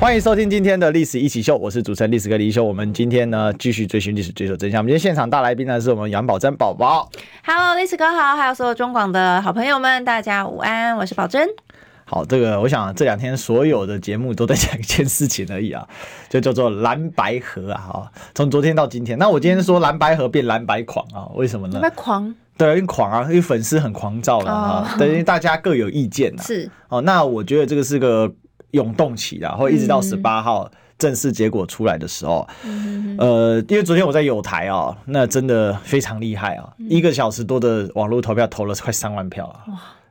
欢迎收听今天的《历史一起秀》，我是主持人历史哥李一修。我们今天呢继续追寻历史，追求真相。我们今天现场大来宾呢是我们杨宝珍宝宝。Hello， 历史哥好，还有所有中广的好朋友们，大家午安，我是宝珍。好，这个我想这两天所有的节目都在讲一件事情而已啊，就叫做蓝白合啊。从昨天到今天，那我今天说蓝白合变蓝白狂啊，为什么呢？蓝白狂。对，因为狂啊，因为粉丝很狂躁了啊，等于大家各有意见啊。是。哦，那我觉得这个是个。涌动期啦，会一直到18号正式结果出来的时候，因为昨天我在友台哦，那真的非常厉害啊，1个小时多的网络投票投了快3万票啊，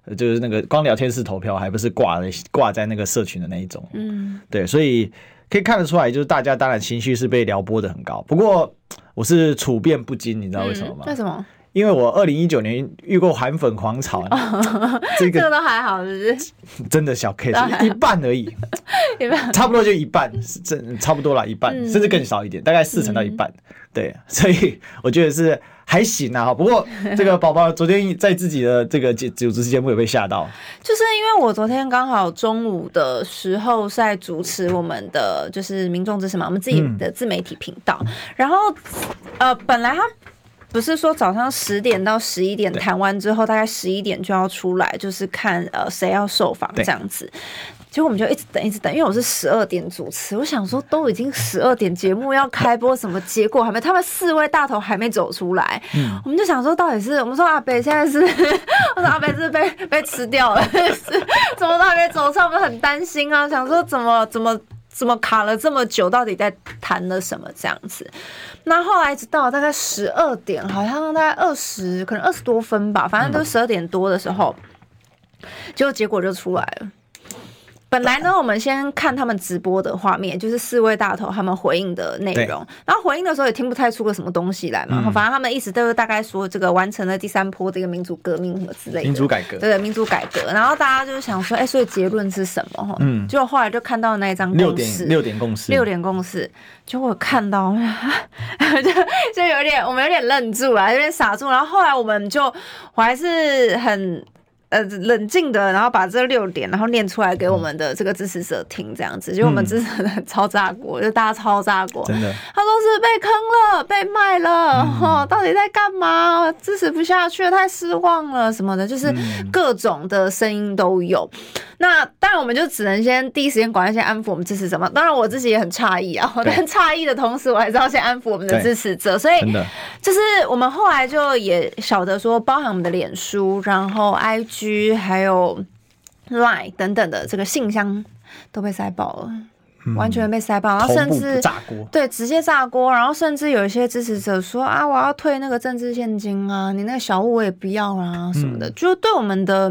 哇，就是那个光聊天室投票，还不是挂在那个社群的那一种，对，所以可以看得出来，就是大家当然情绪是被撩拨的很高，不过我是处变不惊，你知道为什么吗？为什么？因为我2019年遇过韩粉狂潮，这个都还好，是不是？真的小 case， 一半而已，差不多就一半，差不多啦，一半，甚至更少一点，大概40%到一半。对，所以我觉得是还行啊。不过这个宝宝昨天在自己的这个主持节目有被吓到，就是因为我昨天刚好中午的时候在主持我们的就是民众之声嘛，我们自己的自媒体频道，然后本来他。不是说早上10点到11点谈完之后，大概11点就要出来，就是看谁要受访这样子。结果我们就一直等，因为我是12点主持，我想说都已经12点节目要开播，什么结果还没？他们4位大头还没走出来，我们就想说到底是我们说阿北现在是，我说阿北是被吃掉了，怎么都还没走出来，我们很担心啊，想说怎么卡了这么久？到底在谈了什么这样子？那后来直到大概12点，好像大概20多分吧，反正都12点多的时候，结果就出来了。本来呢，我们先看他们直播的画面，就是4位大头他们回应的内容。然后回应的时候也听不太出个什么东西来嘛，反正他们一直都是大概说这个完成了第3波这个民主革命什么之类的。民主改革。对，民主改革。然后大家就想说，所以结论是什么？结果后来就看到那一张共识。6点共识。结果我看到，就有点我们有点愣住了，有点傻住。然后后来我还是很。冷静的，然后把这6点，然后念出来给我们的这个支持者听，这样子，就我们支持者超炸锅，就大家超炸锅，真的，他说是被坑了，被卖了，到底在干嘛？支持不下去了，太失望了什么的，就是各种的声音都有。那当然，我们就只能先第一时间赶快先安抚我们支持者嘛。当然，我自己也很诧异啊，但诧异的同时，我还是要先安抚我们的支持者，所以就是我们后来就也晓得说，包含我们的脸书，然后 IG。还有 LINE 等等的这个信箱都被塞爆了，完全被塞爆，然后甚至炸锅，对，直接炸锅。然后甚至有一些支持者说啊，我要退那个政治现金啊，你那个小物我也不要啊什么的，就对我们的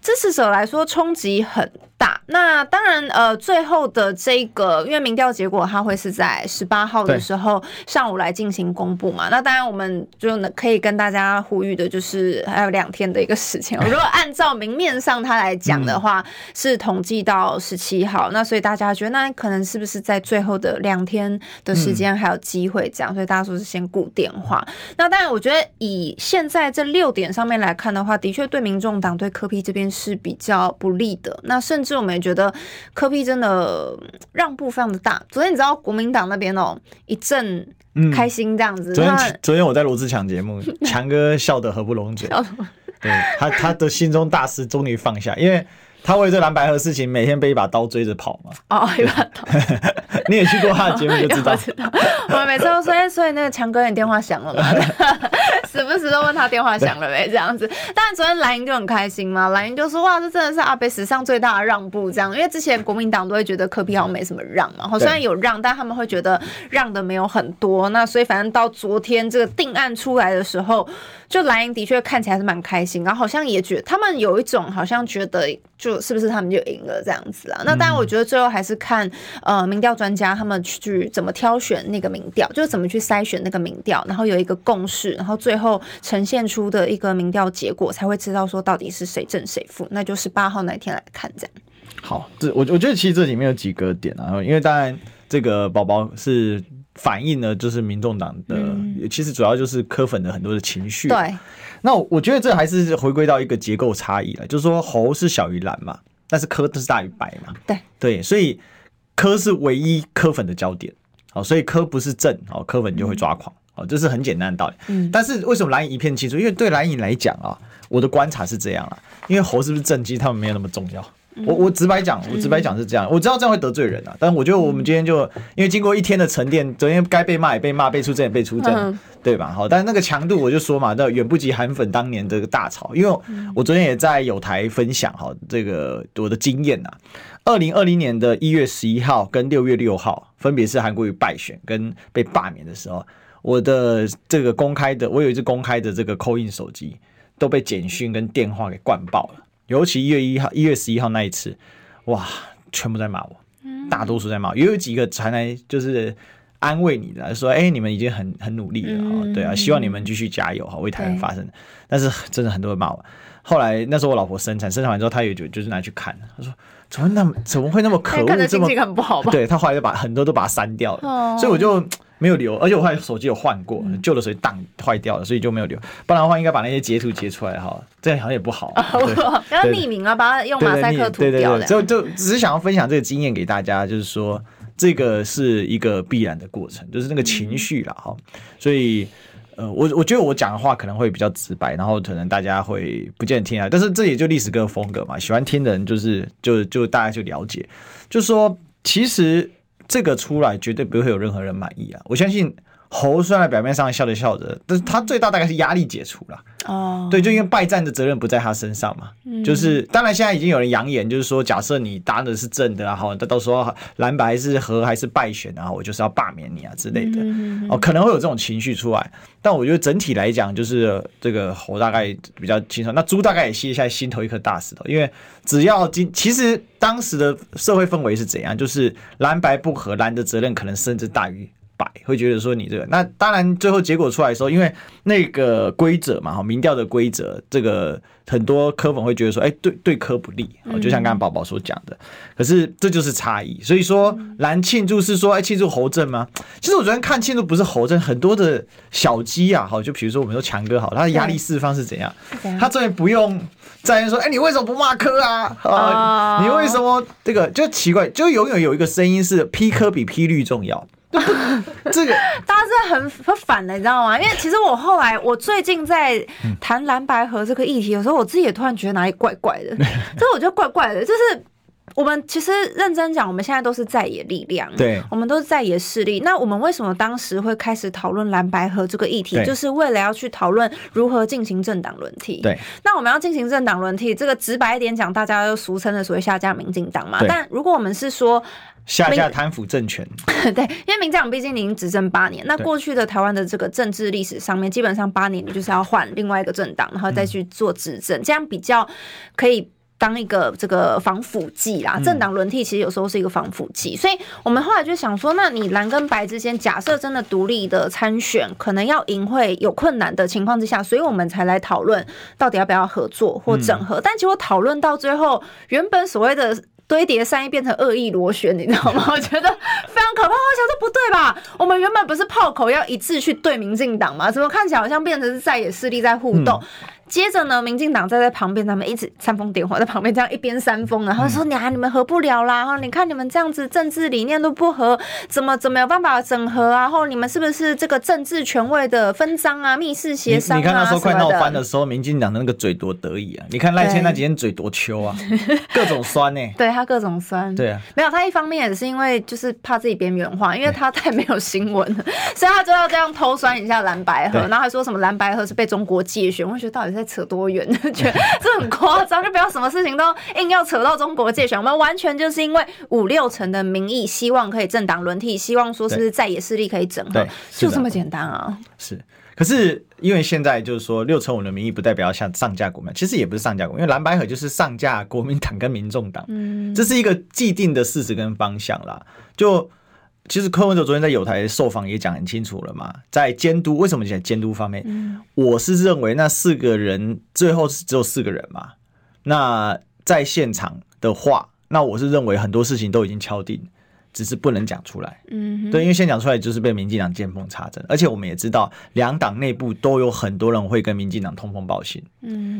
支持者来说冲击很大。那当然，最后的这个，因为民调结果它会是在18号的时候上午来进行公布嘛。那当然，我们就可以跟大家呼吁的就是还有2天的一个时间。如果按照明面上它来讲的话，是统计到17号。那所以大家觉得，那可能是不是在最后的2天的时间还有机会这样？所以大家说是先顾电话。那当然，我觉得以现在这6点上面来看的话，的确对民众党对柯 P 这边是比较不利的。那甚至我们也觉得柯 P 真的让步非常的大。昨天你知道国民党那边一阵开心这样子。昨天我在罗志强节目，强哥笑得合不拢嘴。对，他的心中大石终于放下，因为他为这蓝白合事情每天被一把刀追着跑嘛。一把刀。你也去过他的节目就知道。我每次都说，所以那个强哥你电话响了吗？时不时都问他电话响了没这样子。但昨天蓝营就很开心嘛，蓝营就说哇，这真的是阿北史上最大的让步这样，因为之前国民党都会觉得柯 P 好像没什么让嘛，虽然有让，但他们会觉得让的没有很多。那所以反正到昨天这个定案出来的时候，就蓝营的确看起来是蛮开心，然后好像也觉得他们有一种好像觉得就是不是他们就赢了这样子啦。那当然我觉得最后还是看民调专家他们去怎么挑选那个民调，就是怎么去筛选那个民调，然后有一个共识，然后最后呈现出的一个民调结果才会知道说到底是谁正谁负，那就18号那天来看这样。好，我觉得其实这里面有几个点啊，因为当然这个宝宝是反映了就是民众党的、其实主要就是柯粉的很多的情绪。对，那我觉得这还是回归到一个结构差异了，就是说侯是小于蓝嘛，但是柯是大于白嘛。对对，所以柯是唯一柯粉的焦点，好，所以柯不是正，好，柯粉就会抓狂。哦，这是很简单的道理。但是为什么蓝营一片清楚？因为对蓝营来讲啊，我的观察是这样啦，因为侯是不是正机，他们没有那么重要。我直白讲是这样，我知道这样会得罪人啊，但我觉得我们今天就因为经过一天的沉淀，昨天该被骂也被骂，被出征也被出征，对吧？好，但那个强度我就说嘛，那远不及韩粉当年的大潮。因为我昨天也在友台分享哈，这个我的经验啊，2020年的1月11号跟6月6号，分别是韩国瑜败选跟被罢免的时候，我的这个公开的，我有一支公开的这个 call in 手机都被简讯跟电话给灌爆了。尤其1月11号那一次，哇，全部在骂我，大多数在骂我，也有几个传来就是安慰你的，说你们已经很努力了，对啊，希望你们继续加油，为台湾发声。但是真的很多人骂我。后来那时候我老婆生产完之后，她也就是拿去看，她说怎么会那么可恶，看心情很不好吧？对，她后来就把很多都把它删掉了，所以我就没有留，而且我后来手机有换过，旧的手机档坏掉了，所以就没有留。不然的话，应该把那些截图截出来哈，这样好像也不好。要匿名啊，把它用马赛克涂掉。对，就只是想要分享这个经验给大家，就是说这个是一个必然的过程，就是那个情绪啦哈。所以我觉得我讲的话可能会比较直白，然后可能大家会不见得听啊，但是这也就历史哥风格嘛，喜欢听的人就大家就了解，就是说其实。这个出来绝对不会有任何人满意啊！我相信侯虽然表面上笑着笑着，但是他最大大概是压力解除了。哦，对，就因为败战的责任不在他身上嘛。就是当然现在已经有人扬言，就是说假设你搭的是正的啊，好，到时候蓝白是合还是败选啊，我就是要罢免你啊之类的。哦，可能会有这种情绪出来，但我觉得整体来讲，就是这个侯大概比较轻松，那猪大概也卸下心头一颗大石头，因为只要其实。当时的社会氛围是怎样？就是蓝白不合，蓝的责任可能甚至大于白，会觉得说你这个。那当然，最后结果出来的时候，因为那个规则嘛，民调的规则，这个很多柯粉会觉得说，对柯不利，就像刚刚宝宝所讲的。可是这就是差异，所以说蓝庆祝是说，庆祝侯正吗？其实我昨天看庆祝不是侯正，很多的小鸡啊，好，就比如说我们说强哥好，他的压力释放是怎样？他终于不用。在人说，你为什么不骂柯啊？你为什么这个就奇怪？就永远有一个声音是批柯比批绿重要。这个大家真的很反的，你知道吗？因为其实我最近在谈蓝白合这个议题，有时候我自己也突然觉得哪里怪怪的，就是我觉得怪怪的，就是。我们其实认真讲，我们现在都是在野力量，对，我们都是在野势力。那我们为什么当时会开始讨论蓝白合这个议题，就是为了要去讨论如何进行政党轮替。对，那我们要进行政党轮替，这个直白一点讲，大家都俗称的所谓下架民进党嘛。但如果我们是说下架贪腐政权，对，因为民进党毕竟已经执政8年，那过去的台湾的这个政治历史上面，基本上8年你就是要换另外一个政党，然后再去做执政，这样比较可以。当一个这个防腐剂啦，政党轮替其实有时候是一个防腐剂，所以我们后来就想说，那你蓝跟白之间，假设真的独立的参选，可能要赢会有困难的情况之下，所以我们才来讨论到底要不要合作或整合。但结果讨论到最后，原本所谓的。堆叠善意变成恶意螺旋，你知道吗？我觉得非常可怕。我想说不对吧？我们原本不是炮口要一致去对民进党吗？怎么看起来好像变成是在野势力在互动？接着呢，民进党在旁边，他们一直煽风点火，在旁边这样一边煽风，然后说你们合不了啦，然后你看你们这样子政治理念都不合，怎么有办法整合啊？然后你们是不是这个政治权位的分赃啊、密室协商啊？你看那时候快闹翻的时候，民进党的那个嘴多得意啊！你看赖清德那几天嘴多秋啊，各种酸呢、对。他各种酸，对啊，没有，他一方面也是因为就是怕自己边缘化，因为他太没有新闻了，所以他就要这样偷酸一下蓝白合，然后还说什么蓝白合是被中国借选，我觉得到底在扯多远，觉得这很夸张，就不要什么事情都硬要扯到中国借选，我们完全就是因为5-6成的民意希望可以政党轮替，希望说是在野势力可以整合，就这么简单啊。是，可是因为现在就是说6成5的民意不代表要像上架国民党，其实也不是上架国民党，因为蓝白合就是上架国民党跟民众党，这是一个既定的事实跟方向啦。就其实柯文哲昨天在友台受访也讲很清楚了嘛，在监督，为什么讲监督方面，我是认为那四个人最后只有4个人嘛，那在现场的话，那我是认为很多事情都已经敲定，只是不能讲出来，对，因为先讲出来就是被民进党见缝插针，而且我们也知道两党内部都有很多人会跟民进党通风报信，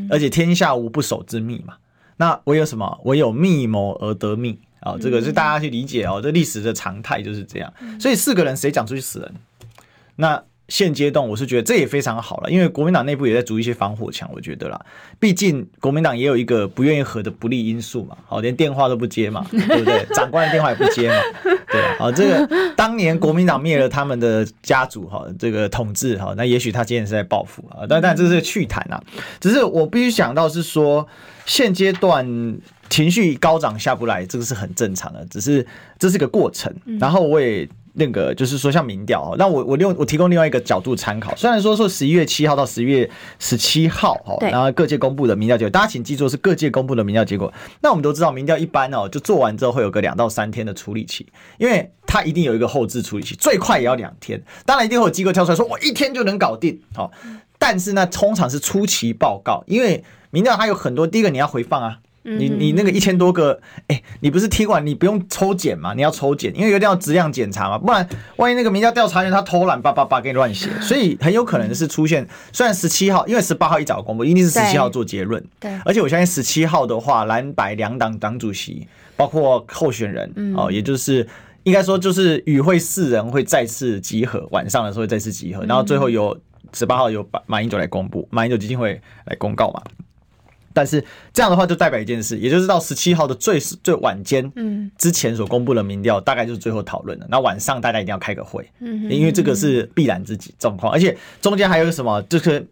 而且天下无不守之密嘛，那我有什么？我有密谋而得密啊、哦，这个是大家去理解哦，这历史的常态就是这样，所以4个人谁讲出去死人，那现阶段我是觉得这也非常好了，因为国民党内部也在筑一些防火墙，我觉得啦，毕竟国民党也有一个不愿意和的不利因素嘛，好，连电话都不接嘛，对不对？长官的电话也不接嘛，对啊，好，这个当年国民党灭了他们的家族哈，这个统治哈，那也许他今天是在报复啊，但这是趣谈啊，只是我必须想到是说现阶段。情绪高涨下不来，这个是很正常的，只是这是个过程。然后我也那个就是说像民调，那我提供另外一个角度参考。虽然说11月7号到11月17号，然后各界公布的民调结果，大家请记住是各界公布的民调结果。那我们都知道民调一般哦，就做完之后会有个2到3天的处理期，因为它一定有一个后置处理期，最快也要2天。当然一定会有机构跳出来说我1天就能搞定，好，但是那通常是初期报告，因为民调它有很多，第一个你要回放啊。你那个1000多个，你不是踢馆，你不用抽检嘛？你要抽检，因为一定要质量检查嘛，不然万一那个民调调查员他偷懒叭给你乱写，所以很有可能是出现。虽然17号，因为18号一早公布，一定是17号做结论。对，而且我相信17号的话，蓝白两党党主席包括候选人哦，也就是。应该说就是与会4人会再次集合，晚上的时候会再次集合，然后最后由18号由马英九来公布，马英九基金会来公告嘛。但是这样的话就代表一件事，也就是到17号的最晚间之前所公布的民调，大概就是最后讨论了。那晚上大家一定要开个会，因为这个是必然之状况，而且中间还有什么，就是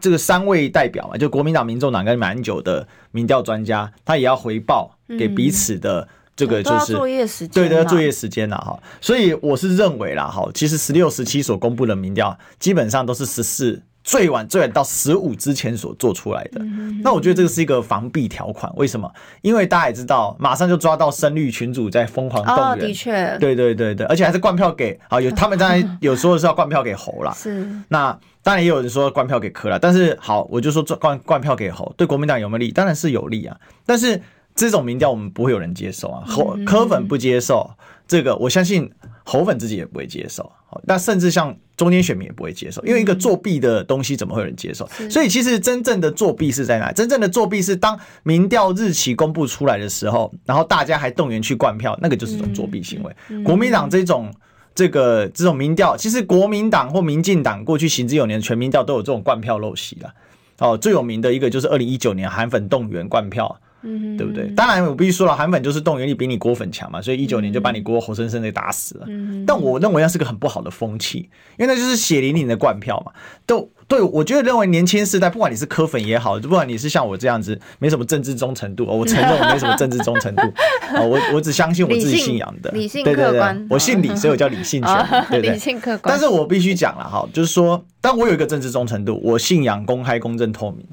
这个三位代表嘛，就国民党、民众党跟马英九的民调专家，他也要回报给彼此的这个就是作业时间，对的，作业时间啦哈。所以我是认为啦哈，其实16、17所公布的民调，基本上都是14。最晚到15之前所做出来的，那我觉得这个是一个防弊条款。为什么？因为大家也知道，马上就抓到深绿群组在疯狂动员，的确，对，而且还是灌票给啊，有他们当然有说是要灌票给侯啦，是，那当然也有人说灌票给柯啦，但是好，我就说灌票给侯，对国民党有没有利？当然是有利啊，但是这种民调我们不会有人接受啊，柯粉不接受，这个我相信侯粉自己也不会接受。那甚至像中间选民也不会接受，因为一个作弊的东西怎么会有人接受？所以其实真正的作弊是在哪？真正的作弊是当民调日期公布出来的时候，然后大家还动员去灌票，那个就是一种作弊行为。国民党这种民调，其实国民党或民进党过去行之有年的全民调都有这种灌票陋习啦。哦，最有名的一个就是2019年韩粉动员灌票。对不对？当然我必须说了，韩粉就是动员力比你郭粉强嘛，所以19年就把你郭活生生的打死了。但我认为那是个很不好的风气，因为那就是血淋淋的灌票嘛。对，我觉得认为年轻世代，不管你是柯粉也好，不管你是像我这样子没什么政治忠诚度，我承认我没什么政治忠诚度、我只相信我自己信仰的理性客观，对，我姓李，所以我叫理性权对不对？理性客观。但是我必须讲了，就是说，但我有一个政治忠诚度，我信仰公开、公正、透明。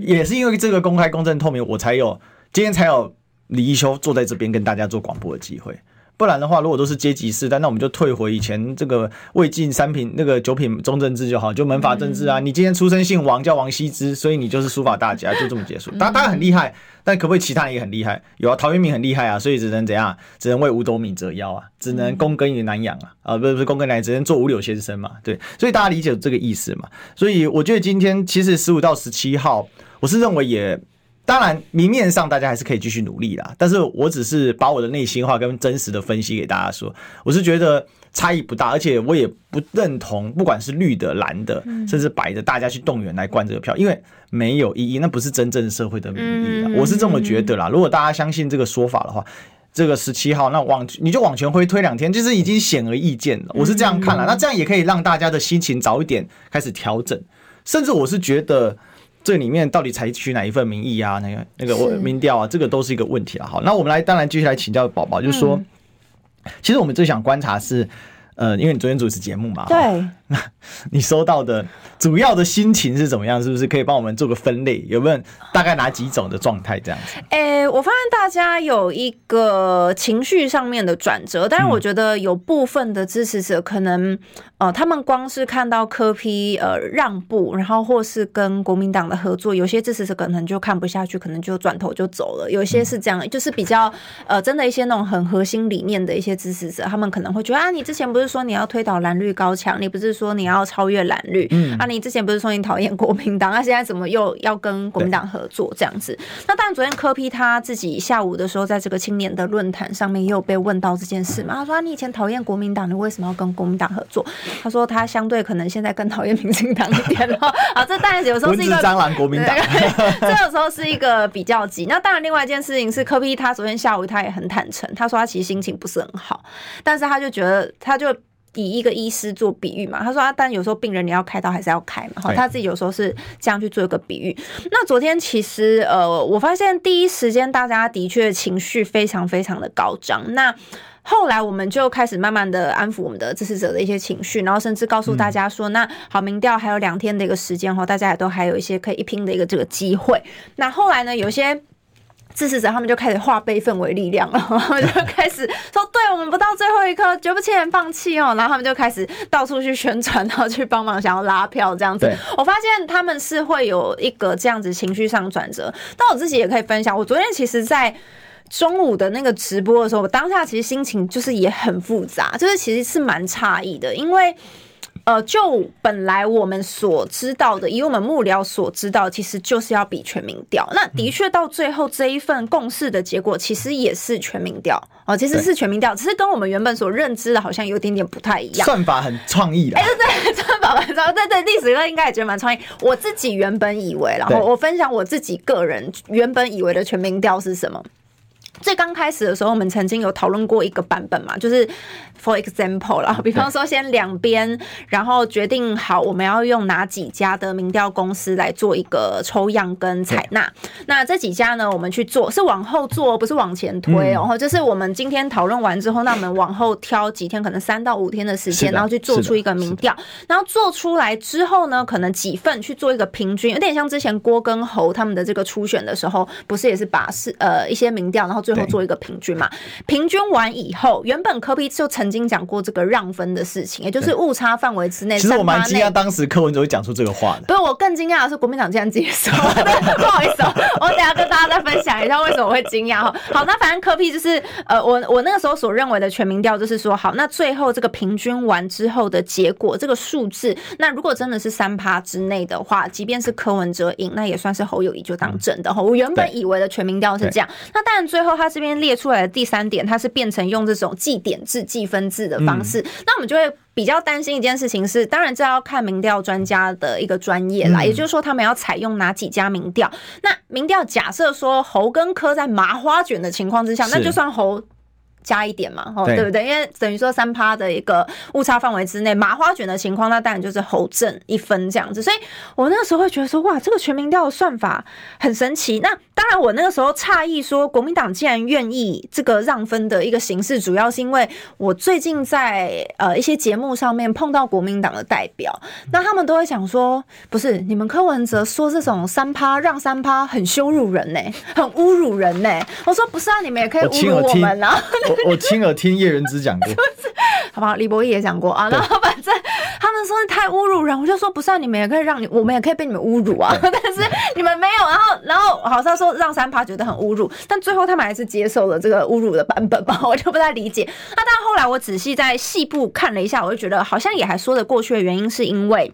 也是因为这个公开、公正、透明，我才有今天才有李一修坐在这边跟大家做广播的机会。不然的话，如果都是阶级世代，那我们就退回以前这个魏晋三品那个9品中正制就好，就门阀政治啊。你今天出生姓王，叫王羲之，所以你就是书法大家，就这么结束。大家很厉害，但可不可以其他人也很厉害？有啊，陶渊明很厉害啊，所以只能怎样？只能为五斗米折腰啊，只能躬耕于南阳啊，不是躬耕南阳，只能做五柳先生嘛，对。所以大家理解这个意思嘛？所以我觉得今天其实15到17号，我是认为也。当然明面上大家还是可以继续努力啦，但是我只是把我的内心话跟真实的分析给大家说，我是觉得差异不大，而且我也不认同不管是绿的蓝的甚至白的大家去动员来灌这个票，因为没有意义，那不是真正社会的民意啦，我是这么觉得啦。如果大家相信这个说法的话，这个17号那你就往前推2天，就是已经显而易见了，我是这样看啦。那这样也可以让大家的心情早一点开始调整，甚至我是觉得这里面到底采取哪一份民意啊？那个民调啊，这个都是一个问题啊。好，那我们当然继续来请教宝宝，就是说，其实我们最想观察是，因为你昨天主持节目嘛，对，那你收到的主要的心情是怎么样？是不是可以帮我们做个分类？有没有大概哪几种的状态这样子？我发现大家有一个情绪上面的转折，但是我觉得有部分的支持者可能，他们光是看到柯 P 让步，然后或是跟国民党的合作，有些支持者可能就看不下去，可能就转头就走了。有些是这样，就是比较真的一些那种很核心理念的一些支持者，他们可能会觉得啊，你之前不是说你要推倒蓝绿高墙，你不是说你要超越蓝绿、啊你之前不是说你讨厌国民党，那、现在怎么又要跟国民党合作这样子？那当然昨天柯 P 他自己下午的时候在这个青年的论坛上面也有被问到这件事嘛，他说、你以前讨厌国民党，你为什么要跟国民党合作？他说他相对可能现在更讨厌民进党一点了啊，这当然有时候是一个蟑螂国民党，这有时候是一个比较急。那当然另外一件事情是柯 P 他昨天下午他也很坦诚，他说他其实心情不是很好，但是他就觉得他就以一个医师做比喻嘛，他说啊，但有时候病人你要开刀还是要开嘛，他自己有时候是这样去做一个比喻。那昨天其实我发现第一时间大家的确情绪非常非常的高涨，那后来我们就开始慢慢的安抚我们的支持者的一些情绪，然后甚至告诉大家说，那好，民调还有2天的一个时间后，大家也都还有一些可以一拼的一个这个机会。那后来呢，有些支持者他们就开始化悲愤为力量了，他们就开始说对我们不到最后一刻绝不轻言放弃哦，然后他们就开始到处去宣传，然后去帮忙想要拉票这样子。我发现他们是会有一个这样子情绪上转折。但我自己也可以分享，我昨天其实在中午的那个直播的时候，我当下其实心情就是也很复杂，就是其实是蛮诧异的，因为就本来我们所知道的，以我们幕僚所知道，其实就是要比全民调。那的确到最后这一份共识的结果，其实也是全民调哦，其实是全民调，只是跟我们原本所认知的好像有点点不太一样。算法很创意啦，对，算法很创意，对，历史课应该也觉得蛮创意。我自己原本以为，然后我分享我自己个人原本以为的全民调是什么。最刚开始的时候，我们曾经有讨论过一个版本嘛，就是 for example 啦，比方说先两边，然后决定好我们要用哪几家的民调公司来做一个抽样跟采纳。那这几家呢，我们去做是往后做，不是往前推哦。就是我们今天讨论完之后，那我们往后挑几天，可能3到5天的时间，然后去做出一个民调。然后做出来之后呢，可能几份去做一个平均，有点像之前郭跟侯他们的这个初选的时候，不是也是把一些民调，然后最后做一个平均嘛，平均完以后，原本柯 P 就曾经讲过这个让分的事情，也就是误差范围之内。其实我蛮惊讶，当时柯文哲会讲出这个话的。不是，我更惊讶的是国民党竟然接受，不好意思、我等一下跟大家再分享一下为什么我会惊讶。好，那反正柯 P 就是我那个时候所认为的全民调就是说，好，那最后这个平均完之后的结果，这个数字，那如果真的是3%之内的话，即便是柯文哲赢，那也算是侯友宜就当真的。我原本以为的全民调是这样，那当然最后。他这边列出来的第3点，他是变成用这种计点制、计分制的方式，那我们就会比较担心一件事情是，当然这要看民调专家的一个专业啦，也就是说他们要采用哪几家民调。那民调假设说侯跟柯在麻花卷的情况之下，那就算侯加一点嘛，对不对？因为等于说3%的一个误差范围之内，麻花卷的情况，那当然就是侯正1分这样子。所以我那个时候会觉得说，哇，这个全民调的算法很神奇。那当然，我那个时候诧异说，国民党竟然愿意这个让分的一个形式，主要是因为我最近在一些节目上面碰到国民党的代表，那他们都会讲说，不是你们柯文哲说这种3%让3%很羞辱人呢、很侮辱人呢、我说不是啊，你们也可以侮辱我们啊。我亲耳听叶仁之讲过，好不好？李博义也讲过啊。然后反正他们说太侮辱人，我就说不算，你们也可以让你，我们也可以被你们侮辱啊。但是你们没有，然后好像说让3%觉得很侮辱，但最后他们还是接受了这个侮辱的版本吧，我就不太理解。那但后来我仔细在细部看了一下，我就觉得好像也还说得过去的原因，是因为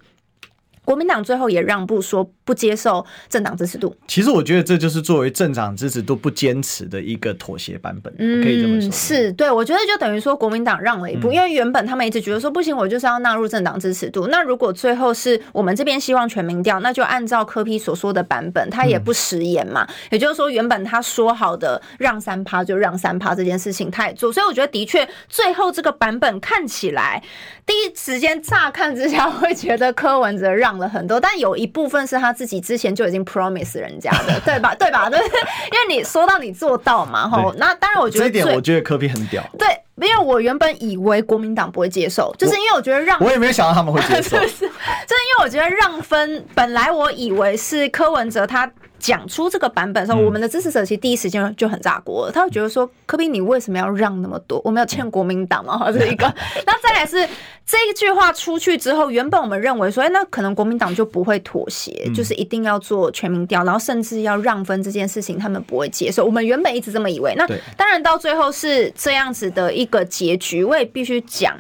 国民党最后也让步，说不接受政党支持度。其实我觉得这就是作为政党支持度不坚持的一个妥协版本，可以这么说。是，对，我觉得就等于说国民党让了一步，因为原本他们一直觉得说不行，我就是要纳入政党支持度。那如果最后是我们这边希望全民调，那就按照柯 P 所说的版本，他也不食言嘛。也就是说，原本他说好的让3%就让3%这件事情，他也做。所以我觉得的确，最后这个版本看起来，第一时间乍看之下会觉得柯文哲让。涨了很多，但有一部分是他自己之前就已经 promise 人家的，对吧？对吧？对，因为你说到你做到嘛，吼。那当然，我觉得这一点，我觉得柯 P 很屌。对。因为我原本以为国民党不会接受，就是因为我觉得让我也没有想到他们会接受，就是因为我觉得让分，本来我以为是柯文哲他讲出这个版本的时候，我们的支持者其实第一时间就很炸锅了，他会觉得说柯 P 你为什么要让那么多？我没有欠国民党嘛，这一个。那再来是这一句话出去之后，原本我们认为说，那可能国民党就不会妥协，就是一定要做全民调，然后甚至要让分这件事情，他们不会接受。我们原本一直这么以为，那当然到最后是这样子的一个结局，我也必须讲。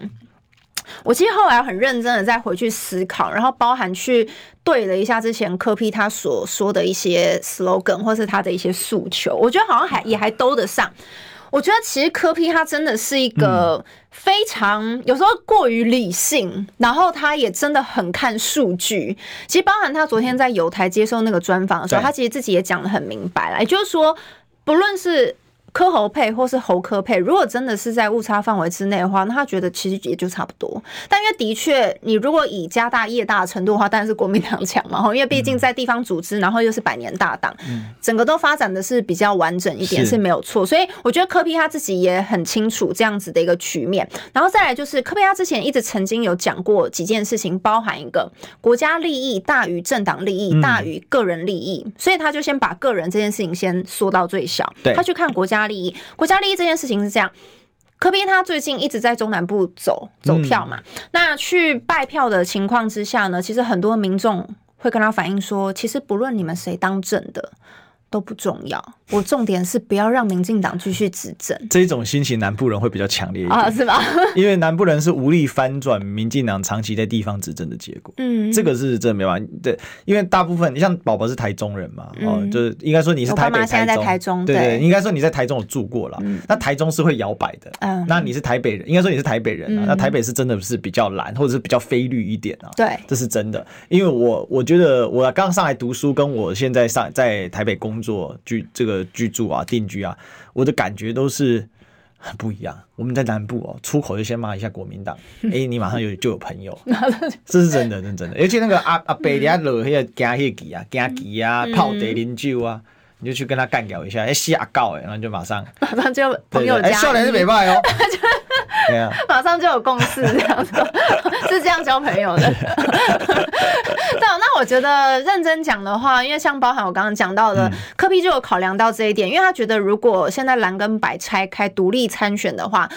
我其实后来很认真的再回去思考，然后包含去对了一下之前柯 P 他所说的一些 slogan 或是他的一些诉求，我觉得好像也还兜得上。我觉得其实柯 P 他真的是一个非常有时候过于理性，然后他也真的很看数据。其实包含他昨天在友台接受那个专访的时候，他其实自己也讲得很明白了，也就是说，不论是柯侯配或是侯柯配，如果真的是在误差范围之内的话，那他觉得其实也就差不多。但因为的确，你如果以家大业大的程度的话，当然是国民党强嘛，因为毕竟在地方组织，然后又是百年大党，整个都发展的是比较完整一点，是没有错。所以我觉得柯 P 他自己也很清楚这样子的一个局面。然后再来就是柯 P 他之前一直曾经有讲过几件事情，包含一个国家利益大于政党利益大于个人利益，所以他就先把个人这件事情先缩到最小，他去看国家利益这件事情是这样，柯 P 他最近一直在中南部走票嘛，那去拜票的情况之下呢，其实很多民众会跟他反映说，其实不论你们谁当政的都不重要，我重点是不要让民进党继续执政。这一种心情南部人会比较强烈一点，啊，是吧？因为南部人是无力翻转民进党长期在地方执政的结果，这个是真的没办法。对，因为大部分像宝宝是台中人嘛，就是应该说你是台北，台中，我爸妈现在在台中，对，应该说你在台中有住过了，那台中是会摇摆的，那你是台北人，应该说你是台北人啊，那台北是真的是比较蓝或者是比较非绿一点啊，对，这是真的。因为我觉得我刚上来读书，跟我现在在台北工作。做这个居住啊、定居啊，我的感觉都是很不一样。我们在南部哦，出口就先骂一下国民党，你马上就有朋友，这是真的，真的。而且那个阿伯家落那个加黑鸡啊、加鸡啊、泡茶饮酒啊，你就去跟他干掉一下，死阿狗然后就马上就朋友加。少年是袂歹哦。马上就有共识，这样子是这样交朋友的。对，那我觉得认真讲的话，因为像包含我刚刚讲到的，柯 P 就有考量到这一点，因为他觉得如果现在蓝跟白拆开独立参选的话，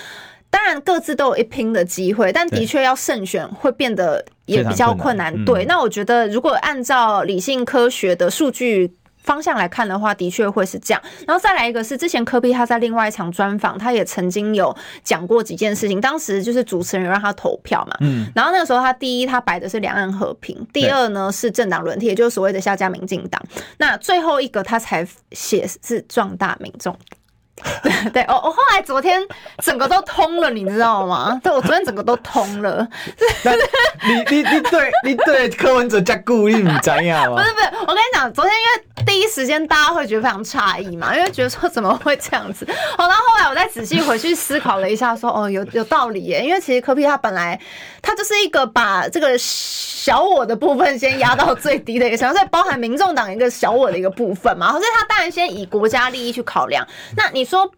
当然各自都有一拼的机会，但的确要胜选会变得也比较困难。对，那我觉得如果按照理性科学的数据方向来看的话，的确会是这样。然后再来一个是之前柯 P 他在另外一场专访，他也曾经有讲过几件事情，当时就是主持人有让他投票嘛，然后那个时候他第一他摆的是两岸和平，第二呢是政党轮替，也就是所谓的下架民进党，那最后一个他才写是壮大民众。对，我后来昨天整个都通了，你知道吗？对，我昨天整个都通了。你对柯文哲加故意，你知道吗？不是，我跟你讲，昨天因为第一时间大家会觉得非常诧异嘛，因为觉得说怎么会这样子。好，然后后来我再仔细回去思考了一下说，有道理耶，因为其实柯 P 他本来他就是一个把这个小我的部分先压到最低的一个想法，所以包含民众党一个小我的一个部分嘛，所以他当然先以国家利益去考量。那你说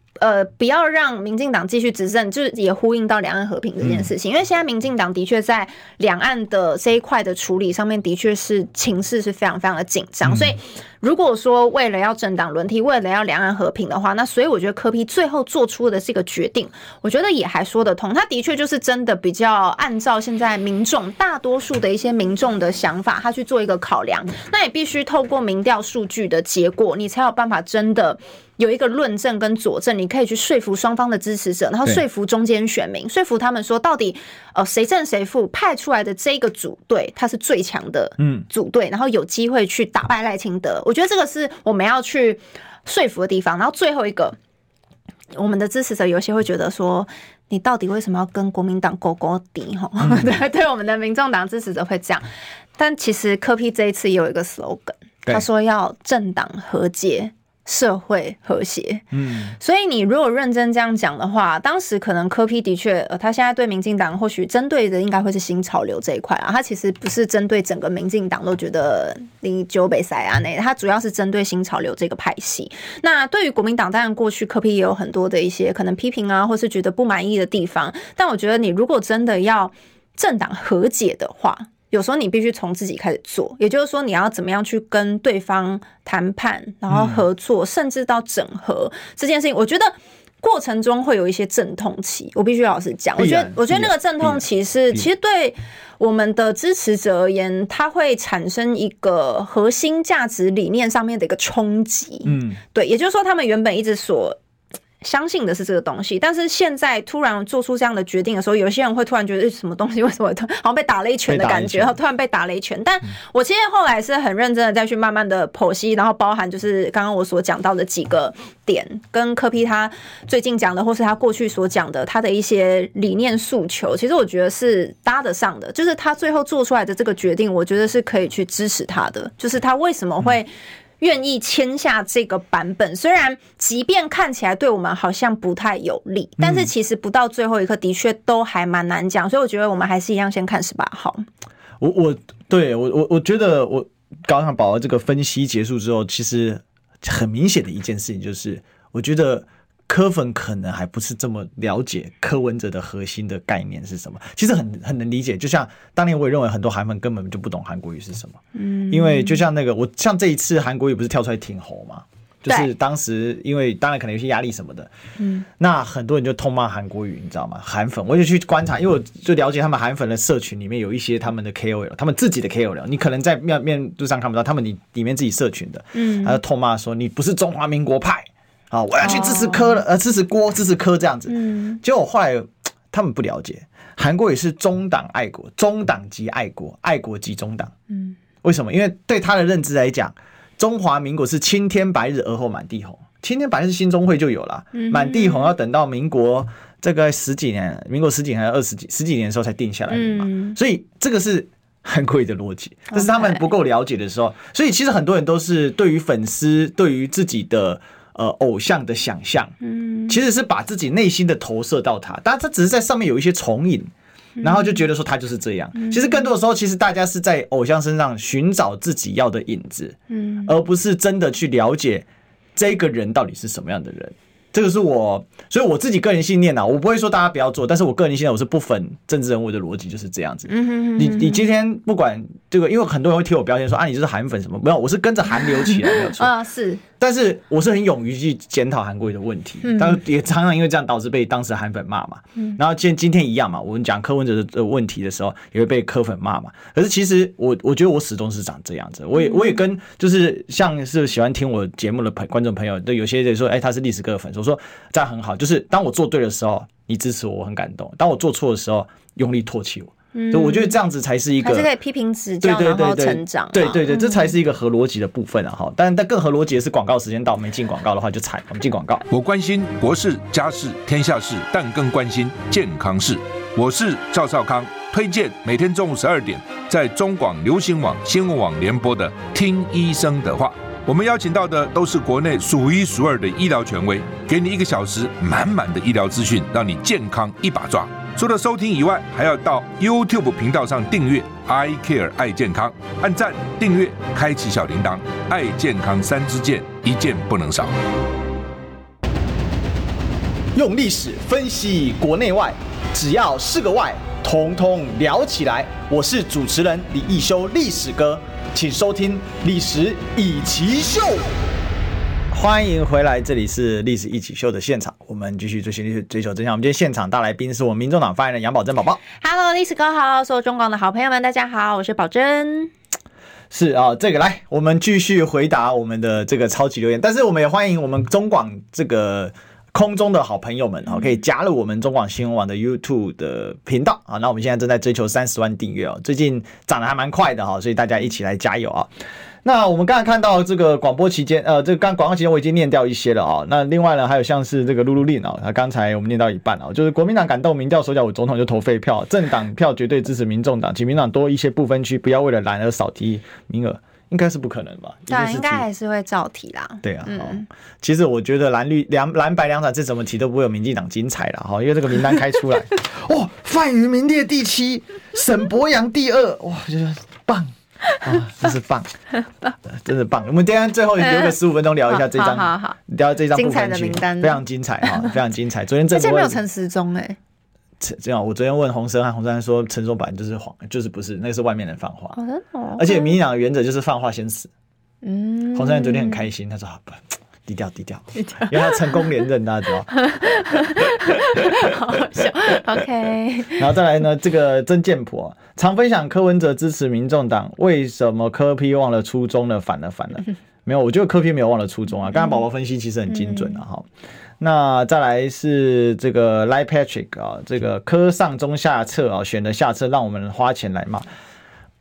不要让民进党继续执政，就是也呼应到两岸和平这件事情，因为现在民进党的确在两岸的这一块的处理上面，的确是情势是非常非常的紧张，所以如果说为了要政党轮替，为了要两岸和平的话，那所以我觉得柯 P 最后做出的这个决定，我觉得也还说得通。他的确就是真的比较按照现在民众大多数的一些民众的想法，他去做一个考量，那也必须透过民调数据的结果，你才有办法真的有一个论证跟佐证，你可以去说服双方的支持者，然后说服中间选民，说服他们说到底谁胜谁负，派出来的这个组队他是最强的组队，然后有机会去打败赖清德。我觉得这个是我们要去说服的地方。然后最后一个，我们的支持者有些会觉得说，你到底为什么要跟国民党勾勾底？对，我们的民众党支持者会这样，但其实柯 P 这一次也有一个 slogan， 他说要政党和解。社会和谐。嗯，所以你如果认真这样讲的话，当时可能柯 P 的确，他现在对民进党或许针对的应该会是新潮流这一块啊，他其实不是针对整个民进党都觉得你九北塞啊那，他主要是针对新潮流这个派系。那对于国民党，当然过去柯 P 也有很多的一些可能批评啊，或是觉得不满意的地方，但我觉得你如果真的要政党和解的话，有时候你必须从自己开始做，也就是说你要怎么样去跟对方谈判，然后合作，甚至到整合这件事情，我觉得过程中会有一些阵痛期，我必须老实讲，我觉得那个阵痛期是其实对我们的支持者而言，它会产生一个核心价值理念上面的一个冲击。嗯，对，也就是说他们原本一直所相信的是这个东西，但是现在突然做出这样的决定的时候，有些人会突然觉得什么东西，为什么好像被打了一拳的感觉，突然被打了一拳。但我其实后来是很认真的再去慢慢的剖析，然后包含就是刚刚我所讲到的几个点，跟柯 P 他最近讲的，或是他过去所讲的，他的一些理念诉求，其实我觉得是搭得上的，就是他最后做出来的这个决定，我觉得是可以去支持他的，就是他为什么会愿意签下这个版本，虽然即便看起来对我们好像不太有利，但是其实不到最后一刻的确都还蛮难讲，所以我觉得我们还是一样先看18号。我觉得我高翔宝的这个分析结束之后，其实很明显的一件事情就是，我觉得柯粉可能还不是这么了解柯文哲的核心的概念是什么，其实 很能理解，就像当年我也认为很多韩粉根本就不懂韩国语是什么，因为就像那个我像这一次韩国语不是跳出来挺侯嘛，就是当时因为当然可能有些压力什么的，那很多人就痛骂韩国语，你知道吗？韩粉我就去观察，因为我就了解他们韩粉的社群里面有一些他们的 KOL， 他们自己的 KOL， 你可能在面路上看不到，他们里面自己社群的，他就痛骂说你不是中华民国派。好，我要去支持柯了，支持郭，支持柯这样子。结果后来他们不了解，韩国也是中党爱国，中党即爱国，爱国即中党。为什么？因为对他的认知来讲，中华民国是青天白日而后满地红，青天白日新中会就有了，满地红要等到民国这个十几年，民国十几年还是十几年的时候才定下来的嘛。所以这个是韩国的逻辑，但是他们不够了解的时候，所以其实很多人都是对于粉丝，对于自己的。偶像的想象，其实是把自己内心的投射到他，但他只是在上面有一些重影，然后就觉得说他就是这样。其实更多的时候，其实大家是在偶像身上寻找自己要的影子，而不是真的去了解这个人到底是什么样的人。这个是我，所以我自己个人信念啊，我不会说大家不要做，但是我个人信念我是不分政治人物的逻辑就是这样子。你今天不管这个，因为很多人会贴我标签说啊，你就是韩粉什么，没有，我是跟着韩流起来没有错啊，是，但是我是很勇于去检讨韩国的问题，但也常常因为这样导致被当时韩粉骂嘛。然后今天一样嘛，我们讲柯文哲的问题的时候也会被柯粉骂嘛。可是其实我觉得我始终是长这样子，我也跟就是像是喜欢听我节目的观众朋友，有些人说哎他是历史哥的粉丝。我说这样很好，就是当我做对的时候，你支持我，我很感动；当我做错的时候，用力唾弃我。所以我觉得这样子才是一个，还是可以批评指教，然后成长、啊。对，这才是一个合逻辑的部分啊！哈，但更合逻辑的是，广告时间到，没进广告的话就踩，我们进广告。我关心国事、家事、天下事，但更关心健康事。我是赵少康，推荐每天中午12点在中广流行网、新闻网联播的《听医生的话》。我们邀请到的都是国内数一数二的医疗权威，给你1个小时满满的医疗资讯，让你健康一把抓。除了收听以外，还要到 YouTube 频道上订阅 I Care 爱健康，按赞、订阅、开启小铃铛，爱健康3支箭，1件不能少。用历史分析国内外，只要是个外，统统聊起来。我是主持人李义修，历史哥。请收听《历史一起秀》，欢迎回来，这里是《历史一起秀》的现场，我们继续追求真相。我们今天现场大来宾是我们民众党发言人杨宝珍宝宝。Hello， 历史哥好，所有中广的好朋友们，大家好，我是宝珍。是啊，这个来，我们继续回答我们的这个超级留言，但是我们也欢迎我们中广这个。空中的好朋友们可以加入我们中广新闻网的 YouTube 的频道啊！那我们现在正在追求30万订阅哦，最近涨得还蛮快的哈，所以大家一起来加油啊！那我们刚才看到这个广播期间，这个广告期间我已经念掉一些了啊。那另外呢，还有像是这个Lululin啊，刚才我们念到一半啊，就是国民党感动民调手脚，我总统就投废票，政党票绝对支持民众党，请民党多一些不分区，不要为了蓝而少提名额。应该是不可能吧？对，应该还是会照提啦。对啊，其实我觉得蓝白两党这怎么提都不会有民进党精彩啦，因为这个名单开出来，哦，范云名列第7，沈伯洋第2，哇，就是棒。啊，真是棒，真是棒！我们今天最后留个15分钟聊一下这张，聊这张精彩的名单，非常精彩啊，非常精彩。昨天没有陈时中哎，这样我昨天问洪生汉，洪生汉说陈时中本来就是谎，就是不是，那是外面人放话，而且民进党的原则就是放话先死。嗯，洪生汉昨天很开心，他说好吧。低调低调，因为他成功连任，大家知道。好笑 ，OK。然后再来呢，这个曾建普常分享柯文哲支持民众党，为什么柯 P 忘了初衷呢？反了，没有，我觉得柯 P 没有忘了初衷啊。刚才宝宝分析其实很精准啊。哈、那再来是这个 Lie Patrick 啊，这个柯上中下策啊，选的下策让我们花钱来骂。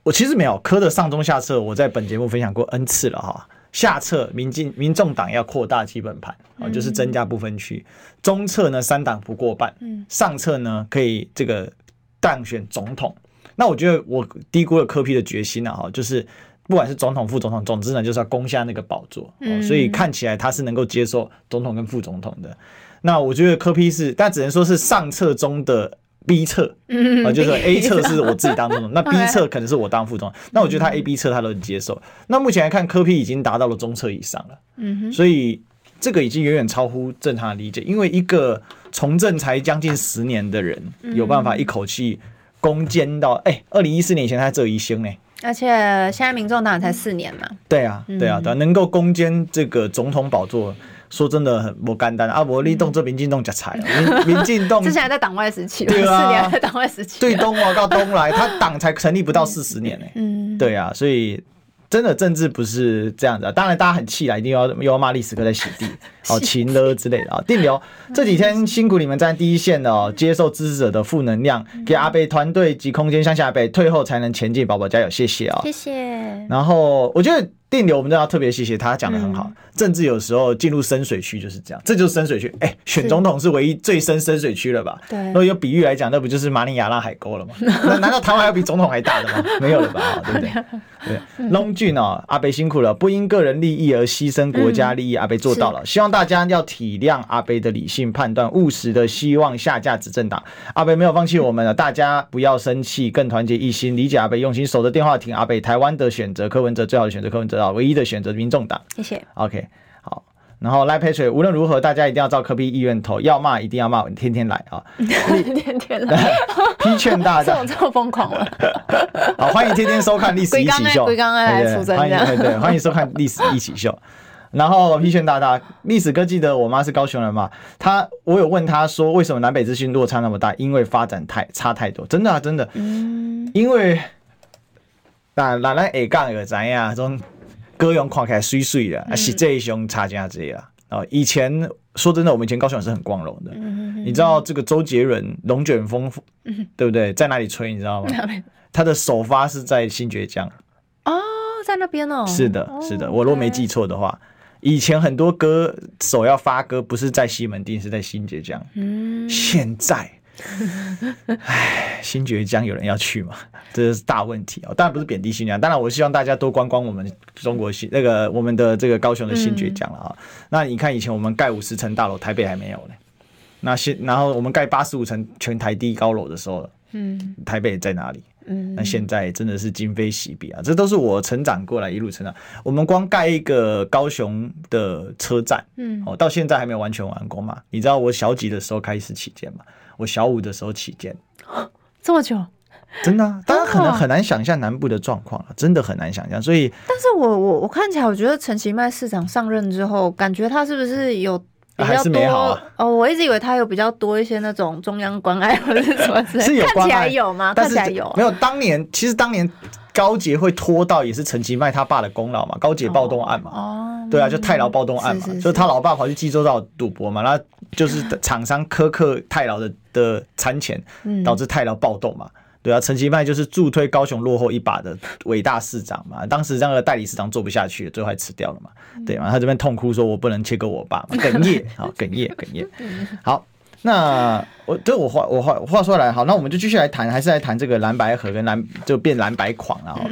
我其实没有柯的上中下策，我在本节目分享过 N 次了哈。下策民众党要扩大基本盘、就是增加不分区。中策呢3党不过半，上策呢可以这个当选总统。那我觉得我低估了柯 P 的决心啊，就是不管是总统、副总统，总之呢就是要攻下那个宝座、所以看起来他是能够接受总统跟副总统的。那我觉得柯 P 是，但只能说是上策中的。B 侧、就是 A 侧是我自己当总统，那 B 侧可能是我当副总统。那我觉得他 A、B 侧他都能接受。那目前来看，柯 P 已经达到了中侧以上了，所以这个已经远远超乎正常的理解。因为一个从政才将近10年的人，有办法一口气攻坚到2014年以前他只有1星呢，而且现在民众党才4年嘛。对啊，能够攻坚这个总统宝座。说真的很不简单啊！不然你当作民进党吃菜了，民进党之前还在党外时期，对啊，4年还在党外时期，对东啊到东来，他党才成立不到40年呢、对啊，所以真的政治不是这样子啊。当然大家很气啦，一定又要骂历史课在洗地，好勤勒之类的啊。定流这几天辛苦你们在第一线哦，接受支持者的负能量，给阿北团队及空间向下北退后才能前进，宝宝加油，谢谢啊、谢谢。然后我觉得。定流我们都要特别谢谢他讲得很好，政治有时候进入深水区就是这样，这就是深水区。选总统是唯一最深水区了吧？对。如果有比喻来讲，那不就是马尼亚纳海沟了吗？难道台湾还有比总统还大的吗？没有了吧？对不对？对。龙俊哦，阿北辛苦了，不因个人利益而牺牲国家利益，阿北做到了。希望大家要体谅阿北的理性判断，务实的希望下架执政党。阿北没有放弃我们了，大家不要生气，更团结一心，理解阿北用心，守着电话亭。阿北台湾的选择，柯文哲最好的选择，柯文哲。唯一的选择民众党，谢谢。OK， 好，然后赖佩水，无论如何，大家一定要照柯 P 意愿投，要骂一定要骂，天天来啊，天天来，批劝大家，这么疯狂了。好，欢迎天天收看《历史一起秀》，欢迎收看《历史一起秀》。然后批劝大家，历史哥记得我妈是高雄人嘛？我有问他说，为什么南北资讯落差那么大？因为发展差太多，真的啊，真的。因为咱下港有知呀，种。高雄看起来水水的，实际上差真多啦。以前说真的，我们以前高雄也是很光荣的。你知道这个周杰伦龙卷风，对不对？在哪里吹？你知道吗？他的首发是在新崛江。哦，在那边哦。是的，我如果没记错的话，以前很多歌手要发歌，不是在西门町，是在新崛江。现在。新崛江有人要去吗？这是大问题、当然不是贬低新疆，当然我希望大家多观光我们中国那个我们的这个高雄的新崛江了啊。那你看以前我们盖50层大楼，台北还没有呢。那然后我们盖85层全台第一高楼的时候，台北在哪里？那现在真的是今非昔比啊！这都是我成长过来一路成长。我们光盖一个高雄的车站，到现在还没有完全完工嘛？你知道我小几的时候开始起建嘛？我小5的时候起建，这么久，真的、大家可能很难想象南部的状况、真的很难想象。所以，但是我看起来，我觉得陈其迈市长上任之后，感觉他是不是有？还是没好啊！我一直以为他有比较多一些那种中央关爱或者什么之类的，是有关爱看起来有吗？但是看起来有、没有？其实当年高捷会拖到也是陈其迈他爸的功劳嘛，高捷暴动案嘛，对啊，就泰劳暴动案嘛，就是他老爸跑去济州岛赌博嘛，那就是厂商苛刻泰劳的餐钱，导致泰劳暴动嘛。对啊，陈其迈就是助推高雄落后一把的伟大市长嘛，当时那个代理市长做不下去，最后还辞掉了嘛，对嘛？他这边痛哭说：“我不能切割我爸嘛，哽咽。”好，那我话说来，好，那我们就继续来谈，还是来谈这个蓝白合跟就变蓝白狂了。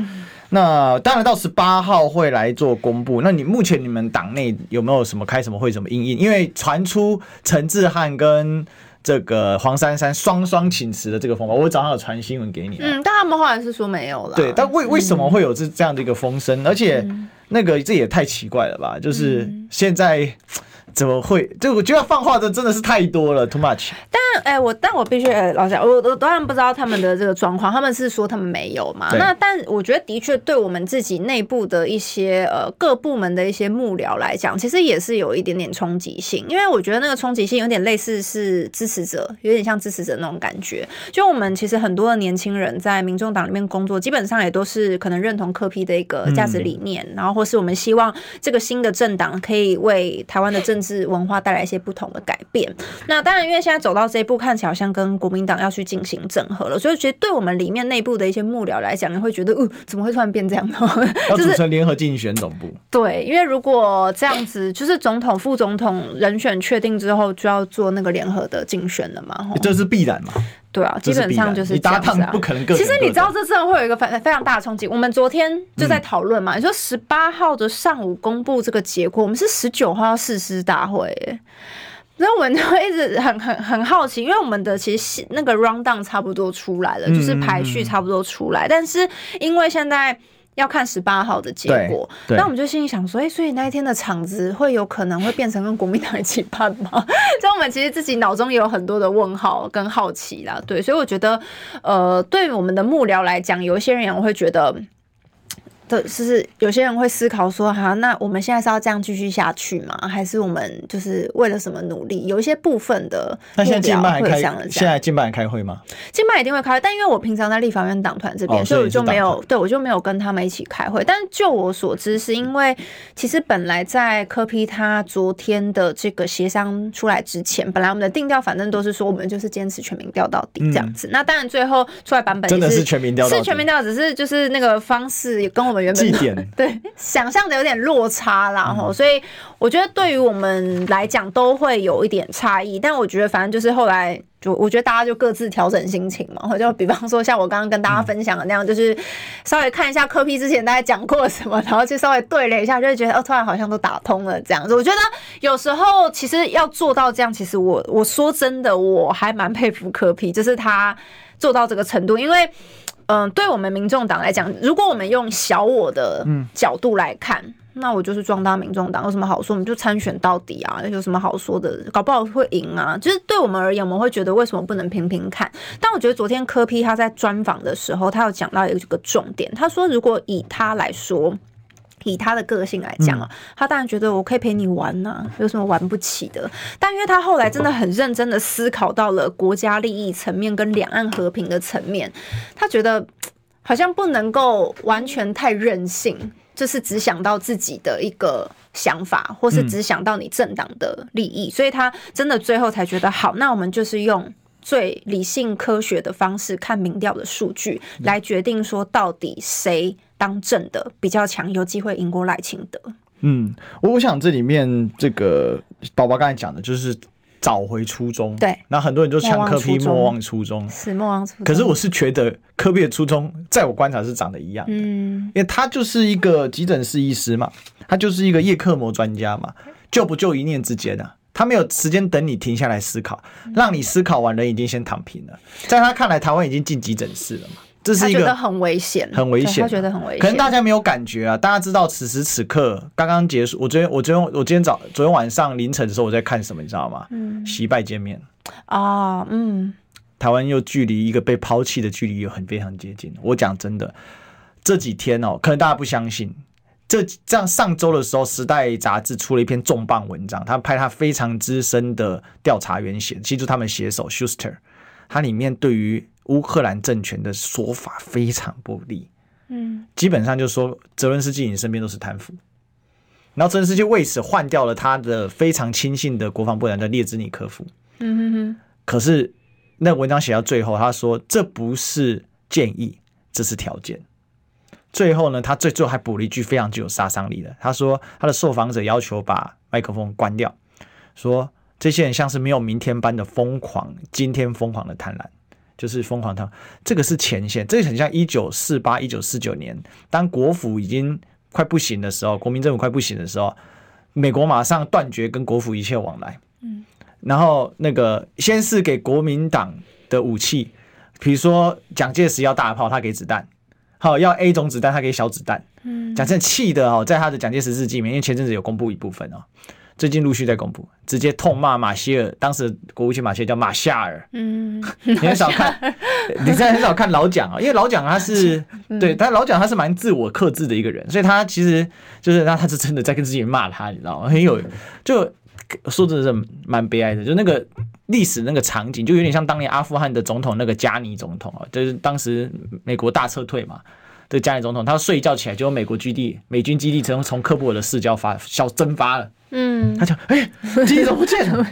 那当然到18号会来做公布。那目前你们党内有没有什么开什么会什么因应？因为传出陈志汉跟这个黄珊珊双双请辞的这个风波，我早上有传新闻给你、啊。嗯，但他们后来是说没有了。对，但为什么会有这样的一个风声？而且那个这也太奇怪了吧？就是现在怎么会？就我觉得放话的真的是太多了 ，too much。但我必须老实讲，我当然不知道他们的这个状况，他们是说他们没有嘛。那但我觉得的确对我们自己内部的一些各部门的一些幕僚来讲，其实也是有一点点冲击性，因为我觉得那个冲击性有点类似是支持者，有点像支持者那种感觉。就我们其实很多的年轻人在民众党里面工作，基本上也都是可能认同柯 P 的一个价值理念，然后或是我们希望这个新的政党可以为台湾的政治文化带来一些不同的改变。那当然，因为现在走到这一步看起来好像跟国民党要去进行整合了，所以觉得对我们里面内部的一些幕僚来讲，你会觉得，怎么会突然变这样呢？要组成联合竞选总部。对，因为如果这样子，就是总统、副总统人选确定之后，就要做那个联合的竞选了嘛，这是必然嘛。对啊，基本上就是这样子、啊、你搭档不可能各选各选。其实你知道这真的会有一个非常大的冲击。我们昨天就在讨论嘛，你说18号的上午公布这个结果，我们是19号要誓师大会耶。所以我们就一直很好奇，因为我们的其实那个 round down 差不多出来了，就是排序差不多出来，但是因为现在要看18号的结果，那我们就心里想说，所以那一天的场子会有可能会变成跟国民党一起办吗？所以我们其实自己脑中也有很多的问号跟好奇啦，对，所以我觉得，对于我们的幕僚来讲，有一些人也会觉得。就是有些人会思考说，那我们现在是要这样继续下去吗？还是我们就是为了什么努力？有一些部分的目标会这样的。现在进办开会吗？进办一定会开会，但因为我平常在立法院党团这边，所以我就没有，对，我就没有跟他们一起开会。但就我所知，是因为其实本来在柯 P 他昨天的这个协商出来之前，本来我们的定调反正都是说我们就是坚持全民调到底这样子。那当然最后出来版本也是真的是全民调到底，是全民调，只是就是那个方式也跟我们原本对想象的有点落差啦、所以我觉得对于我们来讲都会有一点差异，但我觉得反正就是后来就我觉得大家就各自调整心情嘛，就比方说像我刚刚跟大家分享的那样，就是稍微看一下柯 P 之前大家讲过什么，然后就稍微对了一下，就会觉得突然好像都打通了这样子。我觉得有时候其实要做到这样，其实我说真的我还蛮佩服柯 P， 就是他做到这个程度，因为对我们民众党来讲，如果我们用小我的角度来看，那我就是壮大民众党，有什么好说？我们就参选到底啊，有什么好说的？搞不好会赢啊！就是对我们而言，我们会觉得为什么不能拼拼看？但我觉得昨天柯 P 他在专访的时候，他有讲到一个重点，他说如果以他来说。以他的个性来讲啊，他当然觉得我可以陪你玩啊，有什么玩不起的？但因为他后来真的很认真的思考到了国家利益层面跟两岸和平的层面，他觉得好像不能够完全太任性，就是只想到自己的一个想法，或是只想到你政党的利益，所以他真的最后才觉得好，那我们就是用最理性科学的方式看民调的数据来决定说到底谁当政的比较强，有机会赢过赖清德。我想这里面这个宝宝刚才讲的就是找回初衷，对，那很多人就呛柯 P 莫忘初衷，是莫忘初衷。可是我是觉得柯 P 的初衷，在我观察是长得一样的，因为他就是一个急诊室医师嘛，他就是一个叶克膜专家嘛，救不救一念之间啊。他没有时间等你停下来思考，让你思考完人已经先躺平了。在他看来，台湾已经进急诊室了嘛，这是一个他觉得很危险，很危险。他觉得很危险，可能大家没有感觉啊。大家知道此时此刻刚刚结束。我今天晚上凌晨的时候我在看什么，你知道吗？惜败见面啊，台湾又距离一个被抛弃的距离又很非常接近。我讲真的，这几天可能大家不相信。这样上周的时候，《时代》杂志出了一篇重磅文章，他派他非常资深的调查员写，其实就是他们写手 Schuster， 他里面对于乌克兰政权的说法非常不利，基本上就说泽伦斯基你身边都是贪腐，然后泽伦斯基为此换掉了他的非常亲信的国防部长叫列兹尼科夫，可是那文章写到最后，他说这不是建议，这是条件。最后呢，他最后还补了一句非常具有杀伤力的，他说他的受访者要求把麦克风关掉，说这些人像是没有明天般的疯狂，今天疯狂的贪婪，就是疯狂烫，这个是前线，这个很像1948、1949年，当国府已经快不行的时候，国民政府快不行的时候，美国马上断绝跟国府一切往来。嗯，然后那个先是给国民党的武器，比如说蒋介石要大炮，他给子弹；好，要 A 种子弹，他给小子弹。嗯，蒋介石气的哦，在他的蒋介石日记里面，因为前阵子有公布一部分哦。最近陆续在公布，直接痛骂马歇尔，当时国务卿马歇尔叫马夏尔。嗯，你很少看，你真的很少看老蒋啊，因为老蒋他是，对，他老蒋他是蛮自我克制的一个人，所以他其实就是那他是真的在跟自己骂他，你知道吗？很有，就说真的是蛮悲哀的，就那个历史那个场景，就有点像当年阿富汗的总统那个加尼总统啊，就是当时美国大撤退嘛。这加尼总统他睡一觉起来，就美国基地、美军基地从科布尔的市郊蒸发了。嗯，他就基地怎么不见了？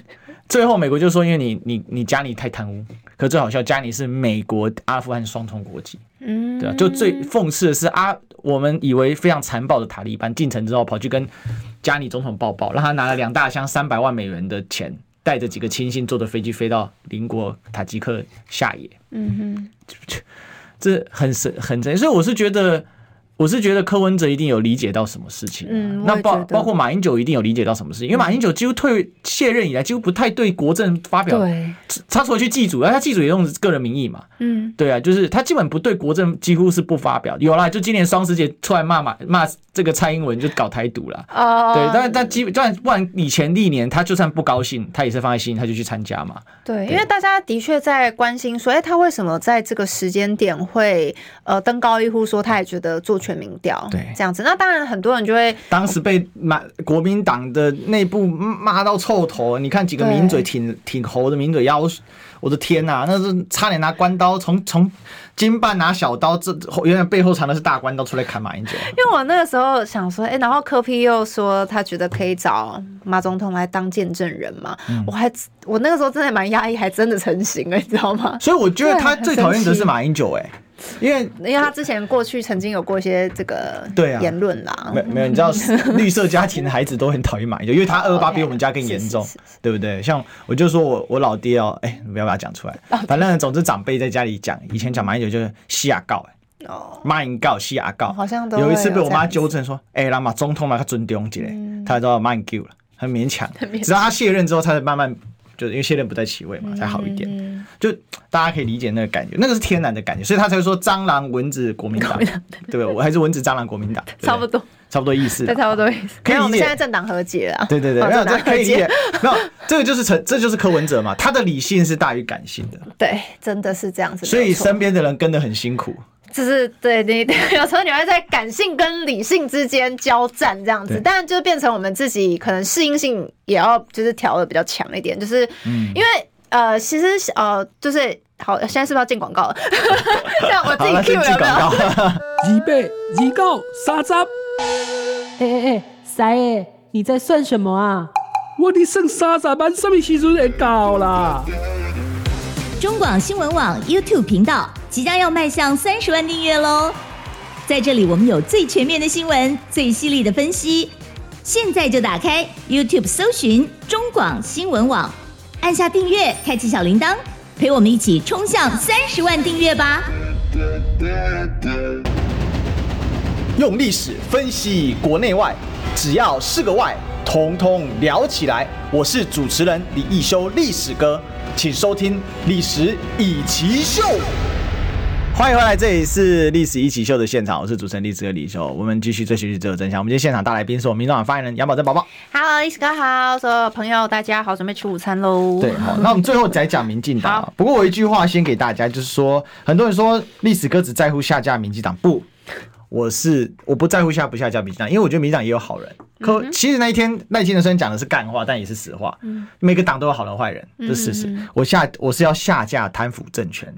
最后美国就说，因为你加尼太贪污。可最好笑，加尼是美国阿富汗双重国籍。嗯，对啊，就最讽刺的是我们以为非常残暴的塔利班进城之后，跑去跟加尼总统抱抱，让他拿了2大箱300万美元的钱，带着几个亲信坐着飞机飞到邻国塔吉克下野。嗯哼。这很真，所以我是觉得柯文哲一定有理解到什么事情，那包括马英九一定有理解到什么事情，因为马英九几乎卸任以来，几乎不太对国政发表，他除了去祭祖，他祭祖也用个人名义嘛，嗯，对啊，就是他基本不对国政几乎是不发表，有啦，就今年双十节出来骂这个蔡英文就搞台独啦，对，但基本不然以前历年他就算不高兴，他也是放在心里，他就去参加嘛，对，因为大家的确在关心说，他为什么在这个时间点会登高一呼说他也觉得做全民调，对，这样子，那当然很多人就会当时被国民党的内部骂到臭头，你看几个名嘴挺猴的名嘴腰，我的天啊，那是差点拿关刀，从金半拿小刀，这原来背后藏的是大关刀出来砍马英九。因为我那个时候想说，然后柯 P 又说他觉得可以找马总统来当见证人嘛，我那个时候真的蛮压抑，还真的成型了，你知道吗？所以我觉得他最讨厌的是马英九，因为他之前过去曾经有过一些这个言论啦，啊，没有，你知道绿色家庭的孩子都很讨厌马英九，因为他28比我们家更严重，对不对？像我就说我老爹哦，不要把他讲出来，反正总之长辈在家里讲，以前讲马英九就是西亚告，马英告西亚告，好像都有一次被我妈纠正说，那马总统嘛，他尊重一下，他知道马英九了，很勉强，直到他卸任之后，他才慢慢。就是因为卸任不在其位嘛，才好一点。就大家可以理解那个感觉，那个是天然的感觉，所以他才会说蟑螂蚊子国民党，对吧？我还是蚊子蟑螂国民党，差不多意思，差不多意思。可以，我们现在政党和解了，对，没有这可以理解。没有，这就是柯文哲嘛，他的理性是大于感性的，对，真的是这样子。所以身边的人跟得很辛苦。就是对你有时候你会在感性跟理性之间交战这样子，但就变成我们自己可能适应性也要就是调的比较强一点，就是因为其实就是好，现在是不是要进广告了？像我自己 Q 有没有？28、29、30。塞耶，你在算什么啊？我的剩30万，什么时阵会到啦？中广新闻网 YouTube 频道即将要迈向30万订阅咯，在这里我们有最全面的新闻，最犀利的分析，现在就打开 YouTube 搜寻中广新闻网，按下订阅，开启小铃铛，陪我们一起冲向30万订阅吧。用历史分析国内外，只要是个外，统统聊起来。我是主持人李义修，历史哥，请收听《历史一起秀》。欢迎回来，这里是《历史一起秀》的现场，我是主持人历史哥李修。我们继续追寻历史的真相。我们今天现场大来宾是我们民众党发言人杨宝珍宝宝。Hello， 历史哥好，所有朋友大家好，准备吃午餐喽。对，好，那我们最后再讲民进党。不过我一句话先给大家，就是说，很多人说历史哥只在乎下架民进党，不。我不在乎下不下架民进党，因为我觉得民进党也有好人。可其实那一天赖清德虽然讲的是干话，但也是实话。每个党都有好人坏人，这是事实。我是要下架贪腐政权，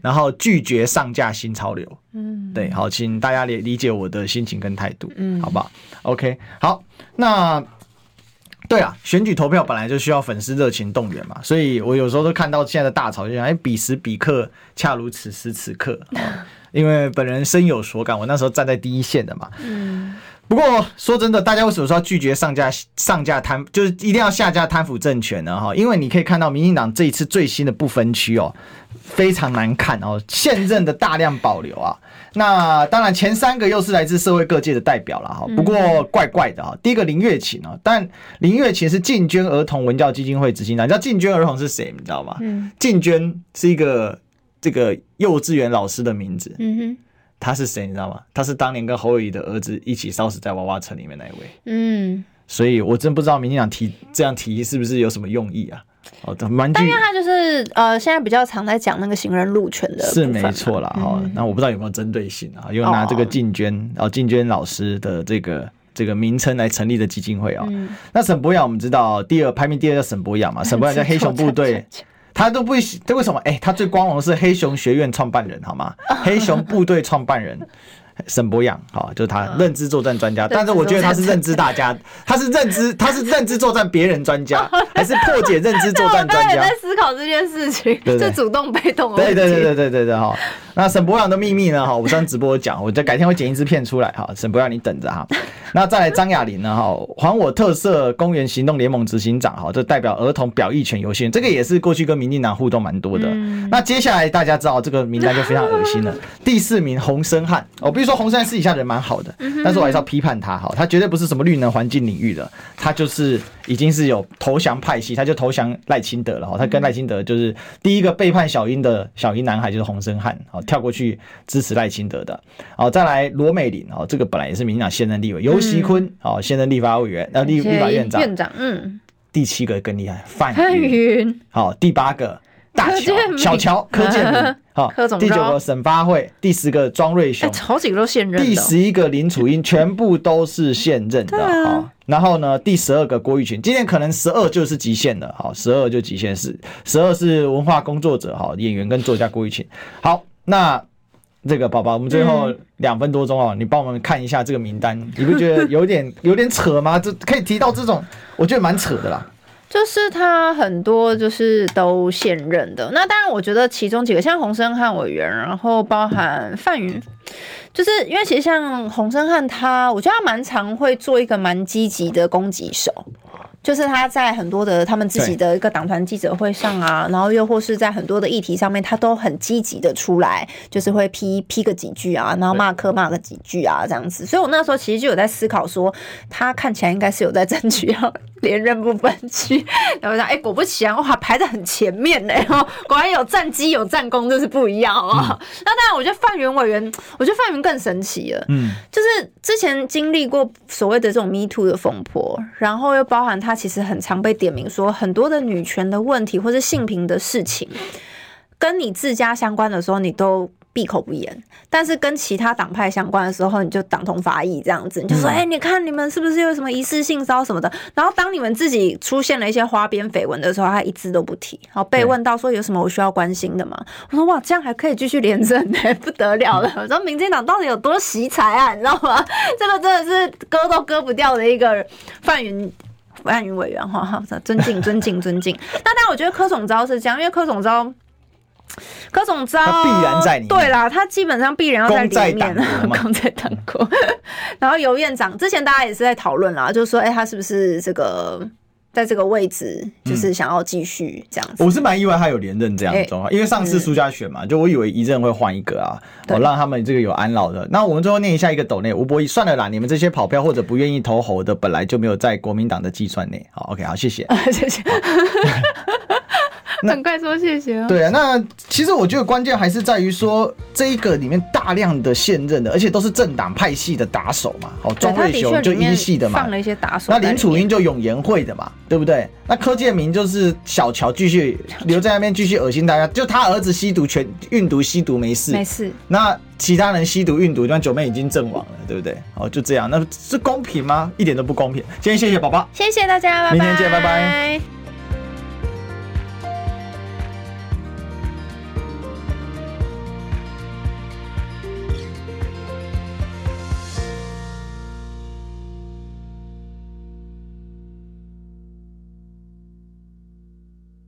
然后拒绝上架新潮流。对，好，请大家理解我的心情跟态度，好不好 ？OK， 好，那。对啊，选举投票本来就需要粉丝热情动员嘛，所以我有时候都看到现在的大潮，就想彼时彼刻，恰如此时此刻，因为本人深有所感，我那时候站在第一线的嘛。不过说真的，大家为什么说要拒绝上架贪，就是一定要下架贪腐政权呢？因为你可以看到民进党这一次最新的不分区哦，非常难看哦，现任的大量保留啊。那当然前3个又是来自社会各界的代表啦，不过怪怪的。第一个林月琴哦，但林月琴是进捐儿童文教基金会执行长，你知道进捐儿童是谁？你知道吗？进捐是一个这个幼稚园老师的名字。嗯哼。他是谁你知道吗？他是当年跟侯友宜的儿子一起烧死在娃娃城里面那一位。嗯，所以我真不知道民进党提这样提议是不是有什么用意啊？哦，蛮。但因为他就是现在比较常在讲那个行人路权的部分，是没错啦。哈、嗯，那、哦、我不知道有没有针对性啊，又拿这个进捐啊、进捐老师的这个名称来成立的基金会啊、哦嗯。那沈伯雅我们知道排名第二叫沈伯雅嘛，沈伯雅叫黑熊部队。他都不会，这为什么？哎、欸，他最光荣的是黑熊学院创办人，好吗？黑熊部队创办人沈伯洋，好，就是他认知作战专家。但是我觉得他是认知大家，他是认知作战别人专家，还是破解认知作战专家？我也在思考这件事情，就主动被动的问题。对哈。那沈伯洋的秘密呢？哈，我上直播讲，我改天会剪一支片出来哈。沈伯洋，你等着哈。那再来张雅玲呢？哈，还我特色公园行动联盟执行长哈，这代表儿童表意权优先，这个也是过去跟民进党互动蛮多的、嗯。那接下来大家知道这个名单就非常恶心了。第4名洪申翰哦，比如说洪申翰私底下人蛮好的，但是我还是要批判他哈，他绝对不是什么绿能环境领域的，他就是已经是有投降派系，他就投降赖清德了哈。他跟赖清德就是第一个背叛小英的小英男孩就是洪申翰啊，跳过去支持赖清德的。好，再来罗美玲哦，这个本来也是民进党现任立委。尤锡坤、哦、现任立法委员立法院长、嗯、第7个更厉害，范云、哦、第8个大乔小乔柯建铭、哦、第9个沈发慧，第10个庄瑞雄、欸、好几个都现任、哦、第11个林楚英，全部都是现任的、啊哦、然后呢第12个郭玉群，今天可能12就是极限了、哦、12就极限是12是文化工作者、哦、演员跟作家郭玉群。好，那这个宝宝，我们最后2分多钟哦，你帮我们看一下这个名单，你不觉得有点扯吗？这可以提到这种，我觉得蛮扯的啦。就是他很多就是都现任的，那当然我觉得其中几个像洪申翰委员，然后包含范云，就是因为其实像洪申翰他，我觉得他蛮常会做一个蛮积极的攻击手。就是他在很多的他们自己的一个党团记者会上啊，然后又或是在很多的议题上面，他都很积极的出来，就是会批个几句啊，然后骂个几句啊这样子。所以我那时候其实就有在思考说，他看起来应该是有在争取要连任不分区。然后想，果不其然，哇，排在很前面嘞、哦，果然有战机有战功，就是不一样啊、哦嗯。那当然，我觉得范云委员，我觉得范云更神奇了，嗯，就是之前经历过所谓的这种 Me Too 的风波，然后又包含他其实很常被点名说很多的女权的问题或是性平的事情跟你自家相关的时候你都闭口不言，但是跟其他党派相关的时候你就党同伐异这样子，你就说你看你们是不是有什么疑似性骚什么的，然后当你们自己出现了一些花边绯闻的时候他一字都不提，然后被问到说有什么我需要关心的吗？我说哇，这样还可以继续连任、欸、不得了了，我说民进党到底有多惜才啊，你知道吗？这个真的是割都割不掉的一个范云委员哈，尊敬。那但我觉得柯总招是这样，因为柯总招他必然在里面，对啦，他基本上必然要在里面，公在党国。然后游院长之前大家也是在讨论啦，就是说，他是不是这个在这个位置，就是想要继续这样子。我是蛮意外他有连任这样的状况，因为上次苏家选嘛，就我以为一任会换一个啊，让他们这个有安老的。那我们最后念一下一个斗内，吴伯义算了啦，你们这些跑票或者不愿意投侯的，本来就没有在国民党的计算内。好 ，OK， 好，谢谢，谢谢。很快说谢谢、哦。对啊，那其实我觉得关键还是在于说，这一个里面大量的现任的，而且都是政党派系的打手嘛。哦，庄瑞雄就一系的嘛，放了一些打手。那林楚英就永延会的嘛，对不对？那柯建铭就是小乔继续留在那边继续恶心大家，就他儿子吸毒全运毒吸毒没事。那其他人吸毒运毒，那九妹已经阵亡了，对不对？哦，就这样，那是公平吗？一点都不公平。今天谢谢宝宝，谢谢大家，拜拜，明天见，拜拜。